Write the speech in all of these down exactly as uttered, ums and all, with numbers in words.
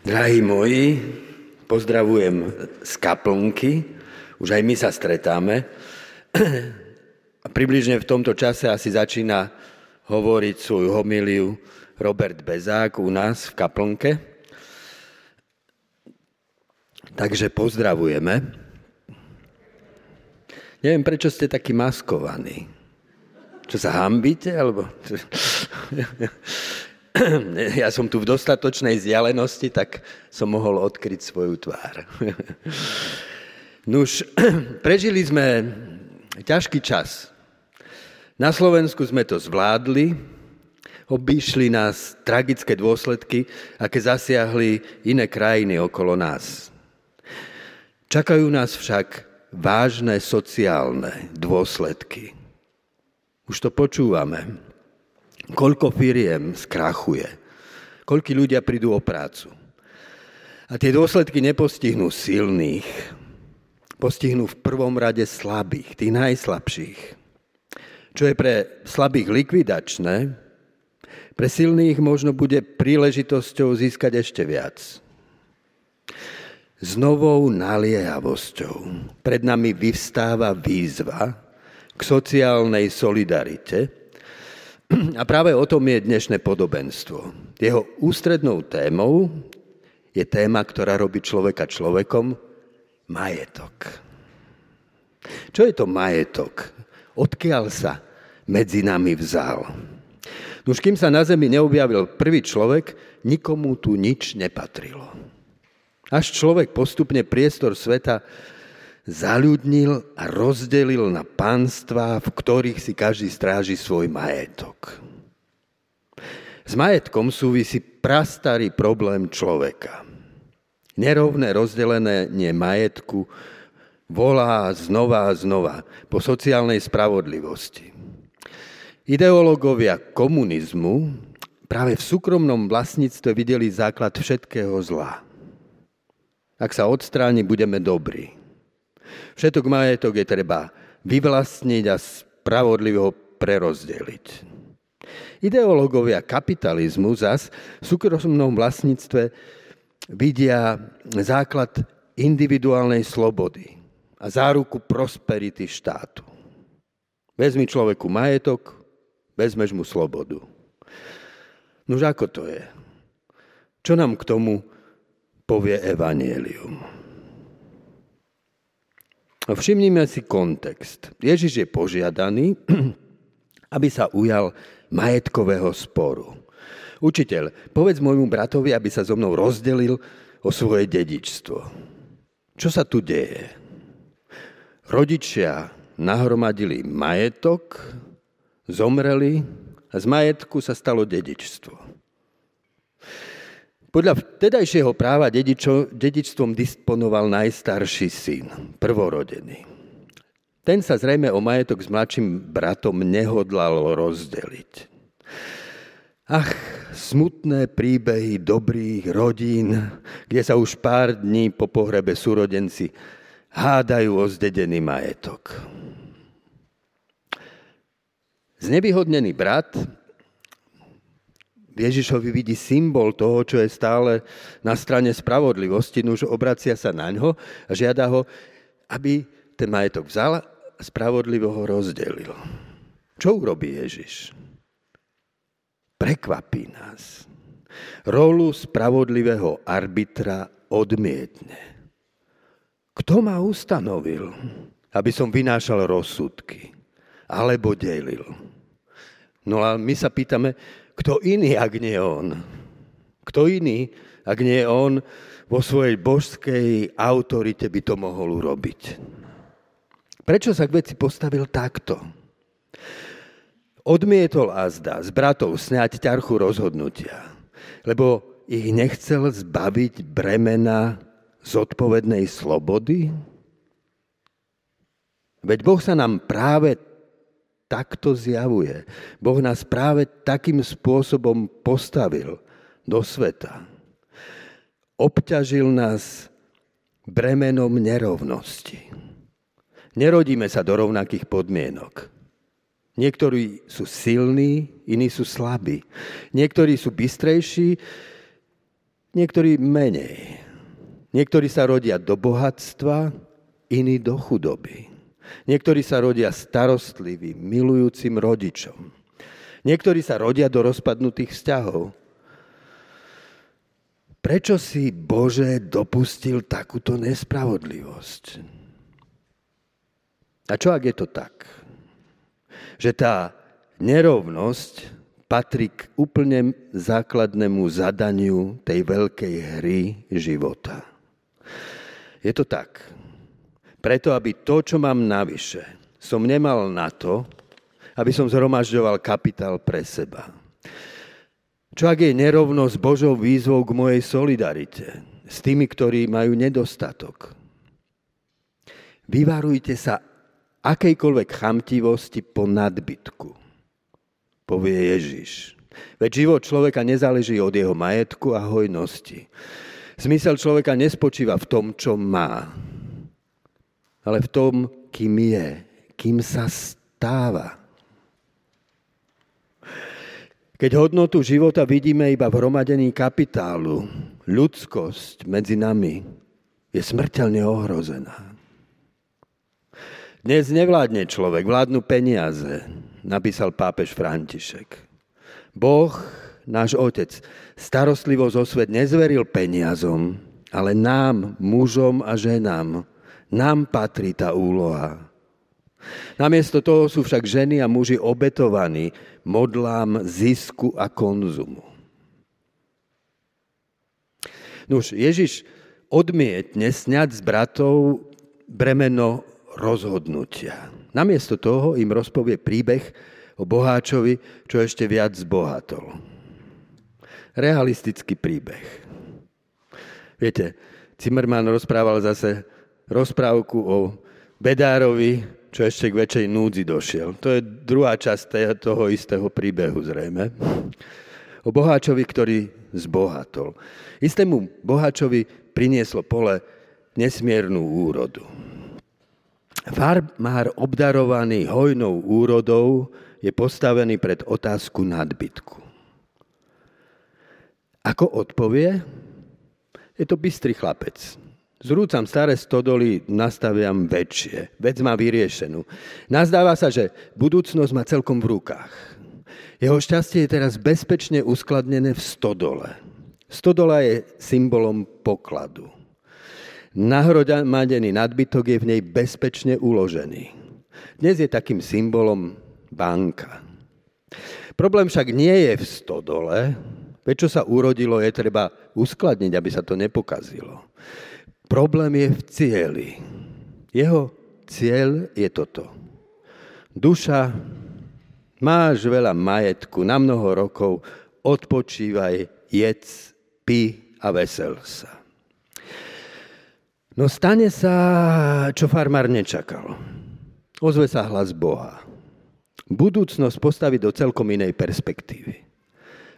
Drahí moji, pozdravujem z kaplnky, už aj my sa stretáme. A približne v tomto čase asi začína hovoriť svoju homíliu Robert Bezák u nás v kaplnke. Takže pozdravujeme. Neviem, prečo ste takí maskovaní. Čo sa hanbíte? Alebo... Ja som tu v dostatočnej vzdialenosti, tak som mohol odkryť svoju tvár. Nuž, prežili sme ťažký čas. Na Slovensku sme to zvládli, obýšli nás tragické dôsledky, aké zasiahli iné krajiny okolo nás. Čakajú nás však vážne sociálne dôsledky. Už to počúvame. Koľko firiem skrachuje, koľko ľudia prídu o prácu. A tie dôsledky nepostihnú silných, postihnú v prvom rade slabých, tých najslabších. Čo je pre slabých likvidačné, pre silných možno bude príležitosťou získať ešte viac. S novou naliehavosťou pred nami vyvstáva výzva k sociálnej solidarite. A práve o tom je dnešné podobenstvo. Jeho ústrednou témou je téma, ktorá robí človeka človekom, majetok. Čo je to majetok? Odkiaľ sa medzi nami vzal? Už kým sa na zemi neobjavil prvý človek, nikomu tu nič nepatrilo. Až človek postupne priestor sveta zaľudnil a rozdelil na panstvá, v ktorých si každý stráži svoj majetok. S majetkom súvisí prastarý problém človeka. Nerovné rozdelenie majetku volá znova a znova po sociálnej spravodlivosti. Ideológovia komunizmu práve v súkromnom vlastníctve videli základ všetkého zla. Ak sa odstráni, budeme dobrí. Všetok majetok je treba vyvlastniť a spravodlivo ho prerozdeliť. Ideológovia kapitalizmu zas v súkromnom vlastníctve vidia základ individuálnej slobody a záruku prosperity štátu. Vezmi človeku majetok, vezmeš mu slobodu. Nuž ako to je? Čo nám k tomu povie evanjelium? Všimnime si kontext. Ježiš je požiadaný, aby sa ujal majetkového sporu. Učiteľ, povedz môjmu bratovi, aby sa so mnou rozdelil o svoje dedičstvo. Čo sa tu deje? Rodičia nahromadili majetok, zomreli a z majetku sa stalo dedičstvo. Podľa vtedajšieho práva dedičo, dedičstvom disponoval najstarší syn, prvorodený. Ten sa zrejme o majetok s mladším bratom nehodlal rozdeliť. Ach, smutné príbehy dobrých rodín, kde sa už pár dní po pohrebe súrodenci hádajú o zdedený majetok. Znevýhodnený brat Ježišovi vidí symbol toho, čo je stále na strane spravodlivosti, nuž obracia sa naňho a žiada ho, aby ten majetok vzal a spravodlivo ho rozdelil. Čo urobí Ježiš? Prekvapí nás. Rolu spravodlivého arbitra odmietne. Kto ma ustanovil, aby som vynášal rozsudky alebo delil? No a my sa pýtame, kto iný, ak nie on? Kto iný, ak nie on, vo svojej božskej autorite by to mohol urobiť? Prečo sa k veci postavil takto? Odmietol azda z bratov sňať ťarchu rozhodnutia, lebo ich nechcel zbaviť bremena zodpovednej slobody? Veď Boh sa nám práve takto zjavuje. Boh nás práve takým spôsobom postavil do sveta. Obťažil nás bremenom nerovnosti. Nerodíme sa do rovnakých podmienok. Niektorí sú silní, iní sú slabí. Niektorí sú bystrejší, niektorí menej. Niektorí sa rodia do bohatstva, iní do chudoby. Niektorí sa rodia starostlivým, milujúcim rodičom. Niektorí sa rodia do rozpadnutých vzťahov. Prečo si, Bože, dopustil takúto nespravodlivosť? A čo ak je to tak, že tá nerovnosť patrí k úplne základnému zadaniu tej veľkej hry života? Je to tak. Preto, aby to, čo mám navyše, som nemal na to, aby som zhromažďoval kapitál pre seba. Čo ak je nerovnosť Božou výzvou k mojej solidarite s tými, ktorí majú nedostatok? Vyvarujte sa akejkoľvek chamtivosti po nadbytku, povie Ježiš. Veď život človeka nezáleží od jeho majetku a hojnosti. Zmysel človeka nespočíva v tom, čo má, ale v tom, kým je, kým sa stáva. Keď hodnotu života vidíme iba v hromadení kapitálu, ľudskosť medzi nami je smrteľne ohrozená. Dnes nevládne človek, vládnu peniaze, napísal pápež František. Boh, náš Otec, starostlivosť o svet nezveril peniazom, ale nám, mužom a ženám, nám patrí tá úloha. Namiesto toho sú však ženy a muži obetovaní modlám zisku a konzumu. Nuž, Ježiš odmietne sňať s bratov bremeno rozhodnutia. Namiesto toho im rozpovie príbeh o boháčovi, čo ešte viac zbohatol. Realistický príbeh. Viete, Zimmermann rozprával zase rozprávku o bedárovi, čo ešte k väčšej núdzi došiel. To je druhá časť toho istého príbehu zrejme. O boháčovi, ktorý zbohatol. Istému boháčovi prinieslo pole nesmiernú úrodu. Farmár obdarovaný hojnou úrodou je postavený pred otázku nadbytku. Ako odpovie? Je to bystrý chlapec. Zrúcam staré stodoly, nastaviam väčšie. Vec má vyriešenú. Nazdáva sa, že budúcnosť má celkom v rukách. Jeho šťastie je teraz bezpečne uskladnené v stodole. Stodola je symbolom pokladu. Nahromadený nadbytok je v nej bezpečne uložený. Dnes je takým symbolom banka. Problém však nie je v stodole, veď čo sa urodilo, je treba uskladniť, aby sa to nepokazilo. Problém je v cieli. Jeho cieľ je toto. Duša, máš veľa majetku na mnoho rokov, odpočívaj, jedz, pí a vesel sa. No stane sa, čo farmár nečakal. Ozve sa hlas Boha. Budúcnosť postaví do celkom inej perspektívy.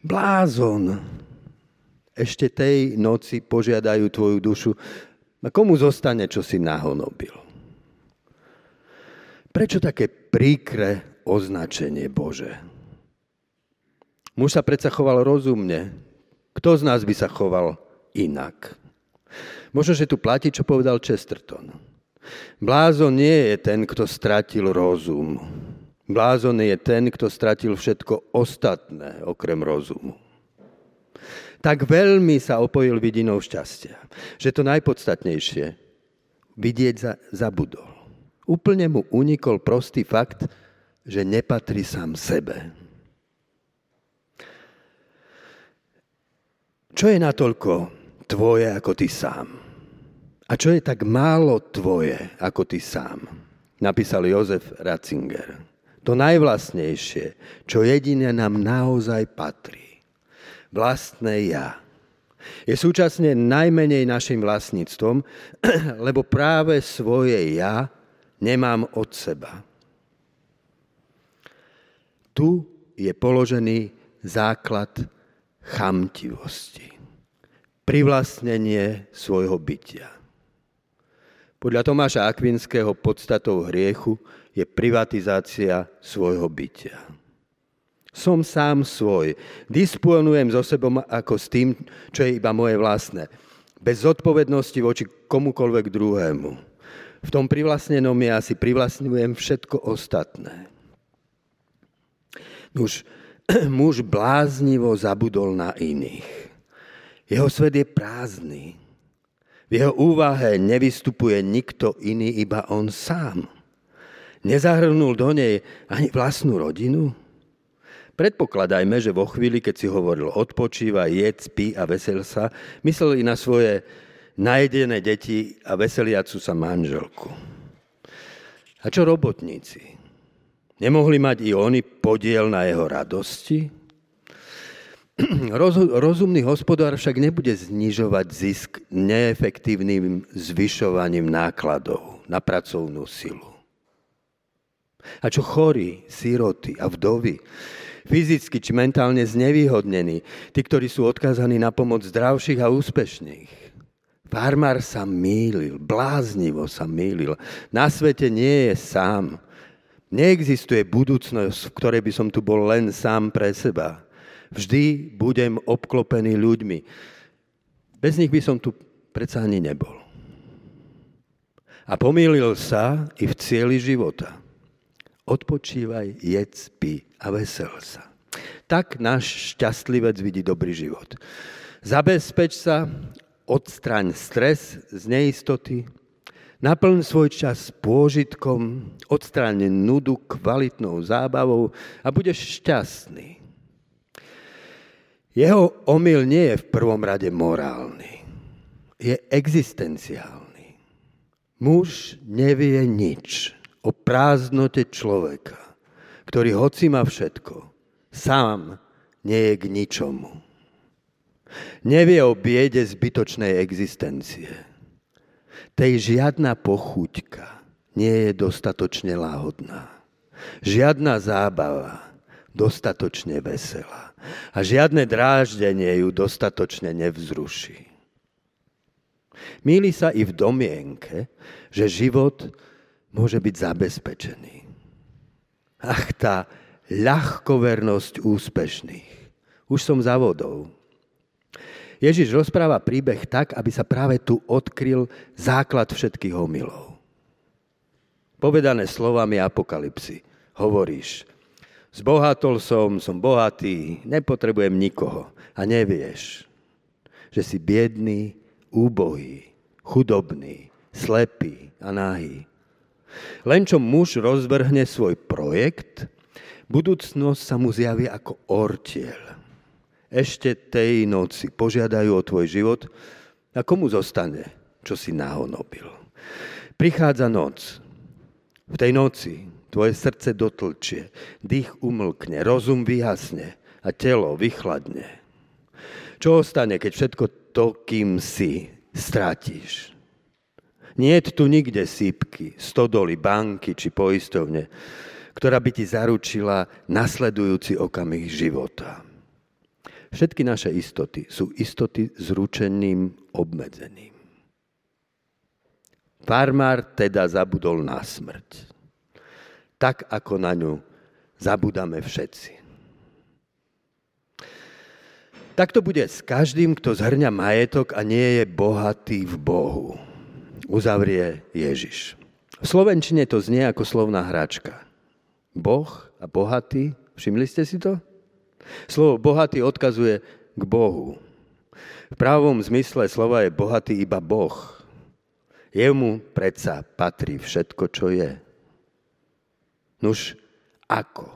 Blázon, ešte tej noci požiadajú tvoju dušu, a komu zostane, čo si nahonobil? Prečo také príkre označenie, Bože? Muž sa predsa choval rozumne. Kto z nás by sa choval inak? Možno, že tu platí, čo povedal Chesterton. Blázon nie je ten, kto stratil rozum. Blázon je ten, kto stratil všetko ostatné, okrem rozumu. Tak veľmi sa opojil vidinou šťastia, že to najpodstatnejšie vidieť za, zabudol. Úplne mu unikol prostý fakt, že nepatrí sám sebe. Čo je natoľko tvoje ako ty sám? A čo je tak málo tvoje ako ty sám? Napísal Jozef Ratzinger. To najvlastnejšie, čo jediné nám naozaj patrí. Vlastné ja je súčasne najmenej našim vlastníctvom, lebo práve svoje ja nemám od seba. Tu je položený základ chamtivosti, privlastnenie svojho bytia. Podľa Tomáša Akvinského podstatou hriechu je privatizácia svojho bytia. Som sám svoj. Disponujem so sebou ako s tým, čo je iba moje vlastné. Bez zodpovednosti voči komukoľvek druhému. V tom privlastnenom ja si privlastňujem všetko ostatné. Nuž, muž bláznivo zabudol na iných. Jeho svet je prázdny. V jeho úvahe nevystupuje nikto iný, iba on sám. Nezahrnul do nej ani vlastnú rodinu. Predpokladajme, že vo chvíli, keď si hovoril odpočíva, jedz, pí a vesel sa, myslel i na svoje najedené deti a veseliacu sa manželku. A čo robotníci? Nemohli mať i oni podiel na jeho radosti? Rozumný hospodár však nebude znižovať zisk neefektívnym zvyšovaním nákladov na pracovnú silu. A čo chorí, síroty a vdovy, fyzicky či mentálne znevýhodnení, tí, ktorí sú odkázaní na pomoc zdravších a úspešných. Farmár sa mýlil, bláznivo sa mýlil. Na svete nie je sám. Neexistuje budúcnosť, v ktorej by som tu bol len sám pre seba. Vždy budem obklopený ľuďmi. Bez nich by som tu predsa ani nebol. A pomýlil sa i v cieli života. Odpočívaj, jedz, pí a vesel sa. Tak náš šťastlivec vidí dobrý život. Zabezpeč sa, odstraň stres z neistoty, naplň svoj čas pôžitkom, odstráň nudu kvalitnou zábavou a budeš šťastný. Jeho omyl nie je v prvom rade morálny. Je existenciálny. Muž nevie nič o prázdnote človeka, ktorý hoci má všetko, sám nie je k ničomu. Nevie o biede zbytočnej existencie. Tej žiadna pochúťka nie je dostatočne láhodná. Žiadna zábava dostatočne veselá. A žiadne dráždenie ju dostatočne nevzruší. Mýli sa i v domienke, že život môže byť zabezpečený. Ach, tá ľahkovernosť úspešných. Už som za vodou. Ježiš rozpráva príbeh tak, aby sa práve tu odkryl základ všetkých omylov. Povedané slovami Apokalipsy. Hovoríš, zbohatol som, som bohatý, nepotrebujem nikoho. A nevieš, že si biedný, úbohý, chudobný, slepý a nahý. Len čo muž rozvrhne svoj projekt, budúcnosť sa mu zjaví ako ortieľ. Ešte tej noci požiadajú o tvoj život a komu zostane, čo si nahonobil. Prichádza noc. V tej noci tvoje srdce dotlčie, dých umlkne, rozum vyhasne a telo vychladne. Čo ostane, keď všetko to, kým si, stratíš? Niet tu nikde sípky, stodoly, banky či poistovne, ktorá by ti zaručila nasledujúci okamih života. Všetky naše istoty sú istoty s ručením obmedzeným. Farmár teda zabudol na smrť. Tak, ako na ňu zabudáme všetci. Tak to bude s každým, kto zhrňa majetok a nie je bohatý v Bohu. Uzavrie Ježiš. V slovenčine to znie ako slovná hračka. Boh a bohatý, všimli ste si to? Slovo bohatý odkazuje k Bohu. V pravom zmysle slova je bohatý iba Boh. Jemu predsa patrí všetko, čo je. Nuž, ako?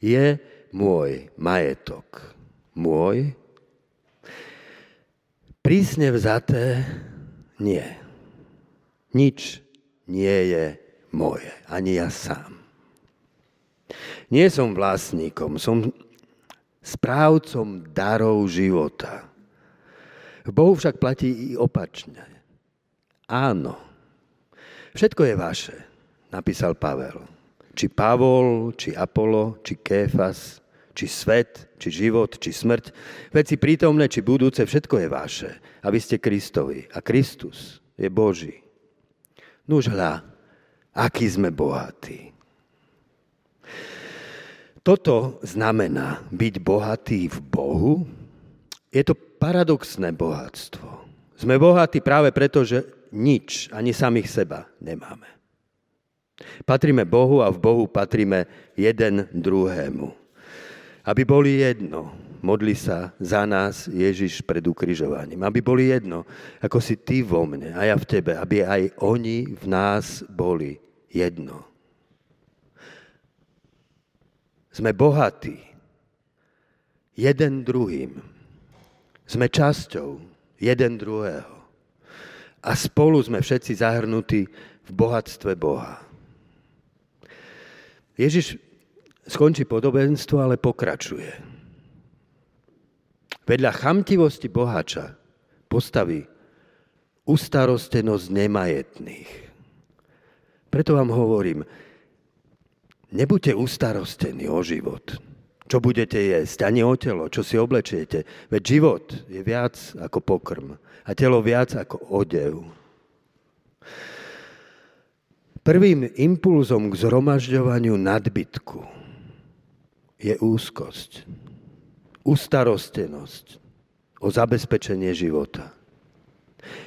Je môj majetok môj? Prísne vzaté nie. Nič nie je moje, ani ja sám. Nie som vlastníkom, som správcom darov života. V Bohu však platí i opačne. Áno, všetko je vaše, napísal Pavel. Či Pavol, či Apollo, či Kéfas, či svet, či život, či smrť, veci prítomné, či budúce, všetko je vaše. A vy ste Kristovi a Kristus je Boží. Nuž hľa, aký sme bohatí. Toto znamená byť bohatý v Bohu. Je to paradoxné bohatstvo. Sme bohatí práve preto, že nič, ani samých seba nemáme. Patríme Bohu a v Bohu patríme jeden druhému. Aby boli jedno, modli sa za nás Ježiš pred ukrižovaním. Aby boli jedno, ako si ty vo mne a ja v tebe, aby aj oni v nás boli jedno. Sme bohatí jeden druhým. Sme časťou jeden druhého. A spolu sme všetci zahrnutí v bohatstve Boha. Ježiš skončí podobenstvo, ale pokračuje. Vedľa chamtivosti boháča postaví ustarostenosť nemajetných. Preto vám hovorím, nebuďte ustarostení o život, čo budete jesť, ani o telo, čo si oblečiete. Veď život je viac ako pokrm a telo viac ako odev. Prvým impulzom k zhromažďovaniu nadbytku je úzkosť, ustarostenosť o zabezpečenie života.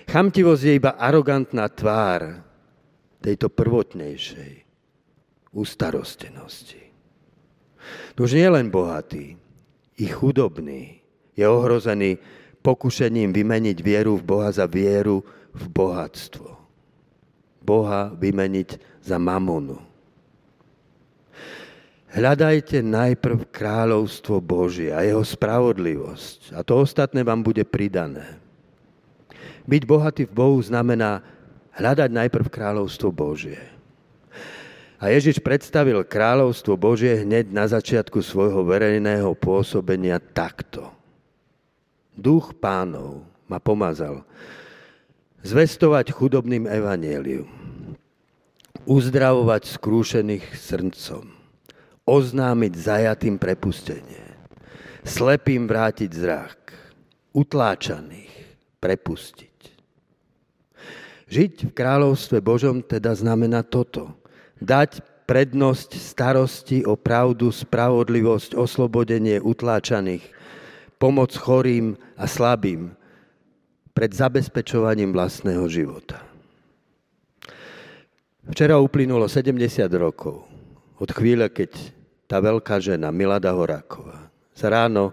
Chamtivosť je iba arogantná tvár tejto prvotnejšej ustarostenosti. No už nie len bohatý, i chudobný je ohrozený pokušením vymeniť vieru v Boha za vieru v bohatstvo. Boha vymeniť za mamonu. Hľadajte najprv kráľovstvo Božie a jeho spravodlivosť a to ostatné vám bude pridané. Byť bohatý v Bohu znamená hľadať najprv kráľovstvo Božie. A Ježiš predstavil kráľovstvo Božie hneď na začiatku svojho verejného pôsobenia takto. Duch Pánov ma pomazal zvestovať chudobným evanjelium, uzdravovať skrúšených srdcom, oznámiť zajatým prepustenie, slepým vrátiť zrak, utláčaných prepustiť. Žiť v kráľovstve Božom teda znamená toto. Dať prednosť starosti o pravdu, spravodlivosť, oslobodenie utláčaných, pomoc chorým a slabým pred zabezpečovaním vlastného života. Včera uplynulo sedemdesiat rokov od chvíle, keď tá veľká žena, Milada Horáková, sa ráno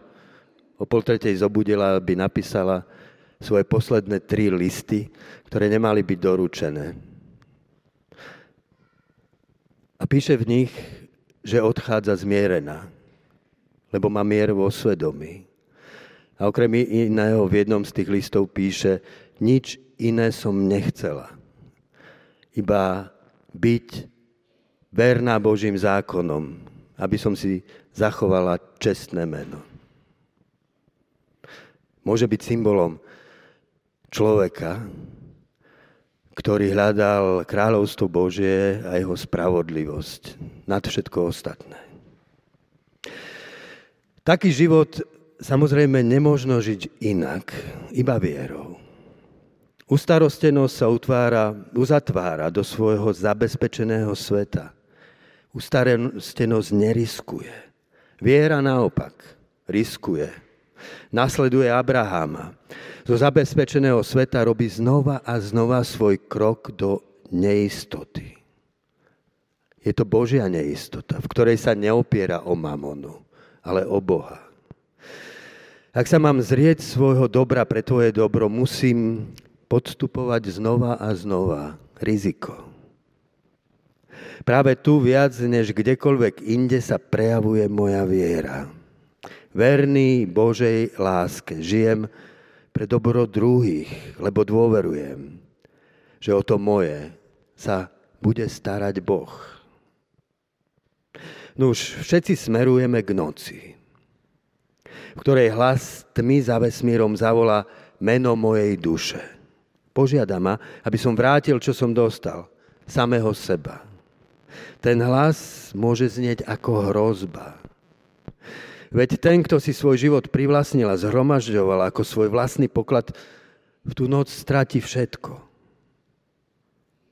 o pol tretej zobudila, aby napísala svoje posledné tri listy, ktoré nemali byť doručené. A píše v nich, že odchádza zmierená, lebo má mier vo svedomí. A okrem iného v jednom z tých listov píše, nič iné som nechcela, iba byť verná Božím zákonom, aby som si zachovala čestné meno. Môže byť symbolom človeka, ktorý hľadal kráľovstvo Božie a jeho spravodlivosť nad všetko ostatné. Taký život samozrejme nemožno žiť inak, iba vierou. Ustarostenosť sa utvára, uzatvára do svojho zabezpečeného sveta. Ustarostenosť neriskuje. Viera naopak riskuje. Nasleduje Abraháma. Zo zabezpečeného sveta robí znova a znova svoj krok do neistoty. Je to Božia neistota, v ktorej sa neopiera o mamonu, ale o Boha. Ak sa mám zrieť svojho dobra pre tvoje dobro, musím podstupovať znova a znova riziko. Práve tu viac než kdekoľvek inde sa prejavuje moja viera. Verný Božej láske žijem pre dobro druhých, lebo dôverujem, že o to moje sa bude starať Boh. Nuž, všetci smerujeme k noci, v ktorej hlas tmy za vesmírom zavolá meno mojej duše. Požiada ma, aby som vrátil, čo som dostal, samého seba. Ten hlas môže znieť ako hrozba. Veď ten, kto si svoj život privlastnil a zhromažďoval ako svoj vlastný poklad, v tú noc stratí všetko.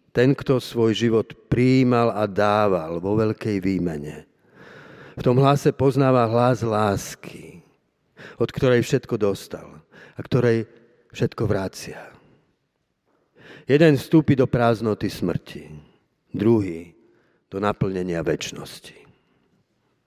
Ten, kto svoj život prijímal a dával vo veľkej výmene, V tom hlase poznáva hlas lásky, od ktorej všetko dostal a ktorej všetko vracia. Jeden vstúpi do prázdnoty smrti, druhý do naplnenia večnosti.